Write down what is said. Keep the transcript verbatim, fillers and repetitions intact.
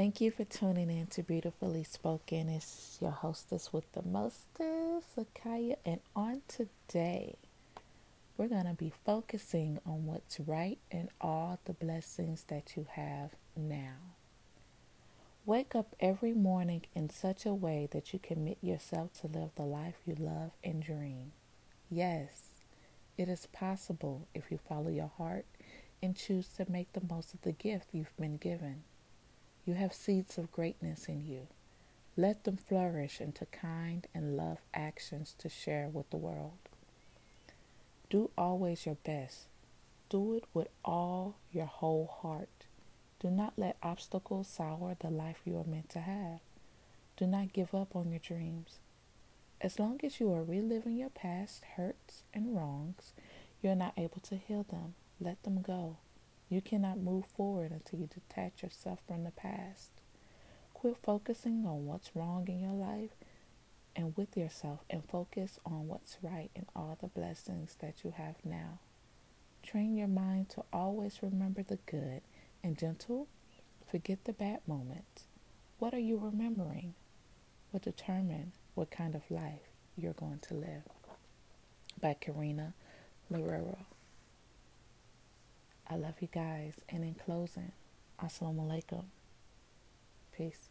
Thank you for tuning in to Beautifully Spoken. It's your hostess with the mostest, Sekayi. And on today, we're going to be focusing on what's right and all the blessings that you have now. Wake up every morning in such a way that you commit yourself to live the life you love and dream. Yes, it is possible if you follow your heart and choose to make the most of the gift you've been given. You have seeds of greatness in you. Let them flourish into kind and love actions to share with the world. Do always your best. Do it with all your whole heart. Do not let obstacles sour the life you are meant to have. Do not give up on your dreams. As long as you are reliving your past hurts and wrongs, you are not able to heal them. Let them go. You cannot move forward until you detach yourself from the past. Quit focusing on what's wrong in your life and with yourself, and focus on what's right and all the blessings that you have now. Train your mind to always remember the good and gentle. Forget the bad moments. What are you remembering will determine what kind of life you're going to live. By Karina Marrero. I love you guys. And in closing, assalamu alaikum. Peace.